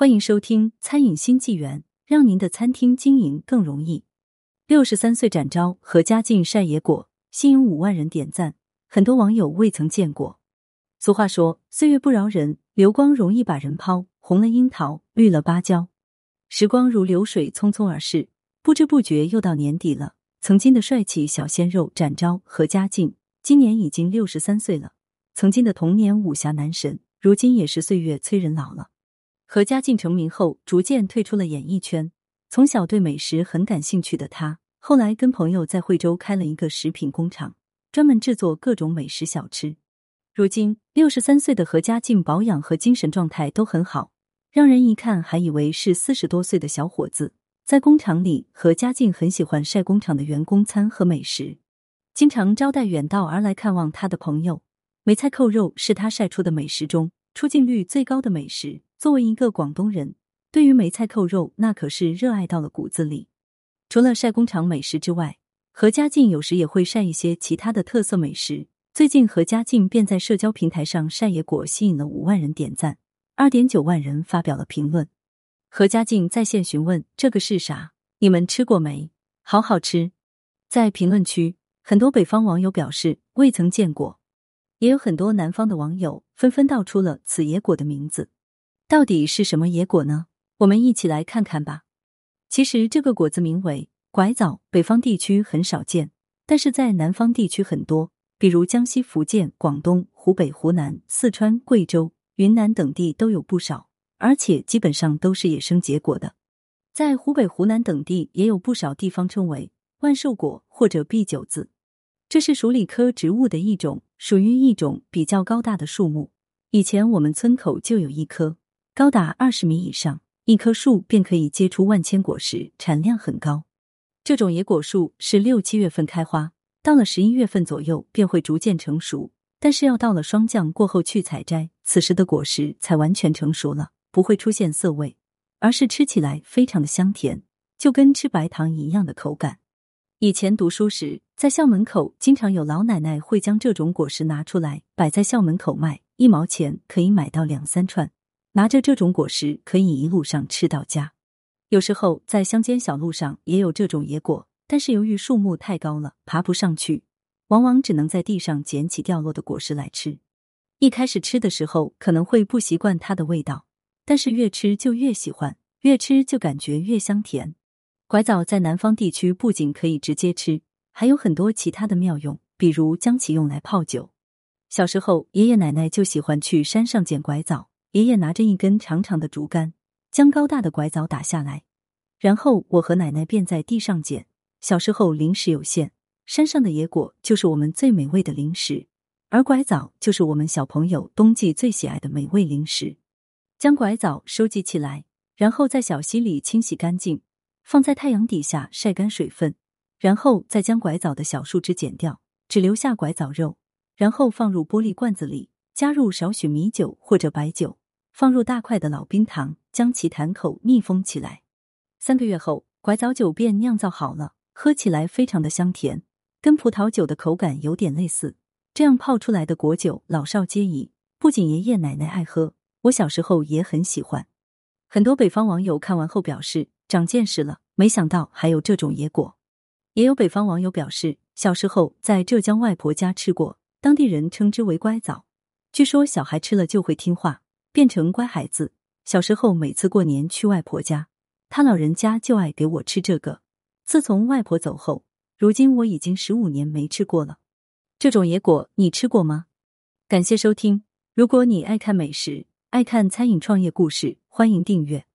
欢迎收听《餐饮新纪元》，让您的餐厅经营更容易。63岁展昭何家劲晒野果，吸引5万人点赞，很多网友未曾见过。俗话说，岁月不饶人，流光容易把人抛，红了樱桃，绿了芭蕉。时光如流水，匆匆而逝，不知不觉又到年底了。曾经的帅气小鲜肉展昭何家劲，今年已经63岁了。曾经的童年武侠男神，如今也是岁月催人老了。何家劲成名后，逐渐退出了演艺圈。从小对美食很感兴趣的他，后来跟朋友在惠州开了一个食品工厂，专门制作各种美食小吃。如今63岁的何家劲保养和精神状态都很好，让人一看还以为是40多岁的小伙子。在工厂里，何家劲很喜欢晒工厂的员工餐和美食，经常招待远道而来看望他的朋友。梅菜扣肉是他晒出的美食中出镜率最高的美食。作为一个广东人，对于梅菜扣肉那可是热爱到了骨子里。除了晒工厂美食之外，何家劲有时也会晒一些其他的特色美食。最近何家劲便在社交平台上晒野果，吸引了5万人点赞， 2.9万人发表了评论。何家劲在线询问这个是啥，你们吃过没？好好吃。在评论区，很多北方网友表示未曾见过，也有很多南方的网友纷纷道出了此野果的名字。到底是什么野果呢？我们一起来看看吧。其实这个果子名为拐枣，北方地区很少见，但是在南方地区很多，比如江西、福建、广东、湖北、湖南、四川、贵州、云南等地都有不少，而且基本上都是野生结果的。在湖北、湖南等地也有不少地方称为万寿果或者碧九子。这是鼠李科植物的一种，属于一种比较高大的树木。以前我们村口就有一棵，高达20米以上，一棵树便可以结出1000果实，产量很高。这种野果树是6、7月份开花，到了11月份左右便会逐渐成熟，但是要到了霜降过后去采摘，此时的果实才完全成熟了，不会出现涩味，而是吃起来非常的香甜，就跟吃白糖一样的口感。以前读书时，在校门口经常有老奶奶会将这种果实拿出来摆在校门口卖，1毛钱可以买到2、3串。拿着这种果实可以一路上吃到家。有时候在乡间小路上也有这种野果，但是由于树木太高了，爬不上去，往往只能在地上捡起掉落的果实来吃。一开始吃的时候可能会不习惯它的味道，但是越吃就越喜欢，越吃就感觉越香甜。拐枣在南方地区不仅可以直接吃，还有很多其他的妙用，比如将其用来泡酒。小时候爷爷奶奶就喜欢去山上捡拐枣，爷爷拿着一根长长的竹竿，将高大的拐枣打下来，然后我和奶奶便在地上捡。小时候零食有限，山上的野果就是我们最美味的零食，而拐枣就是我们小朋友冬季最喜爱的美味零食。将拐枣收集起来，然后在小溪里清洗干净，放在太阳底下晒干水分，然后再将拐枣的小树枝剪掉，只留下拐枣肉，然后放入玻璃罐子里，加入少许米酒或者白酒，放入大块的老冰糖，将其坛口密封起来。3个月后，拐枣酒便酿造好了，喝起来非常的香甜，跟葡萄酒的口感有点类似。这样泡出来的果酒老少皆宜，不仅爷爷奶奶爱喝，我小时候也很喜欢。很多北方网友看完后表示长见识了，没想到还有这种野果。也有北方网友表示小时候在浙江外婆家吃过，当地人称之为乖枣，据说小孩吃了就会听话，变成乖孩子。小时候每次过年去外婆家，她老人家就爱给我吃这个，自从外婆走后，如今我已经15年没吃过了。这种野果你吃过吗？感谢收听，如果你爱看美食，爱看餐饮创业故事，欢迎订阅。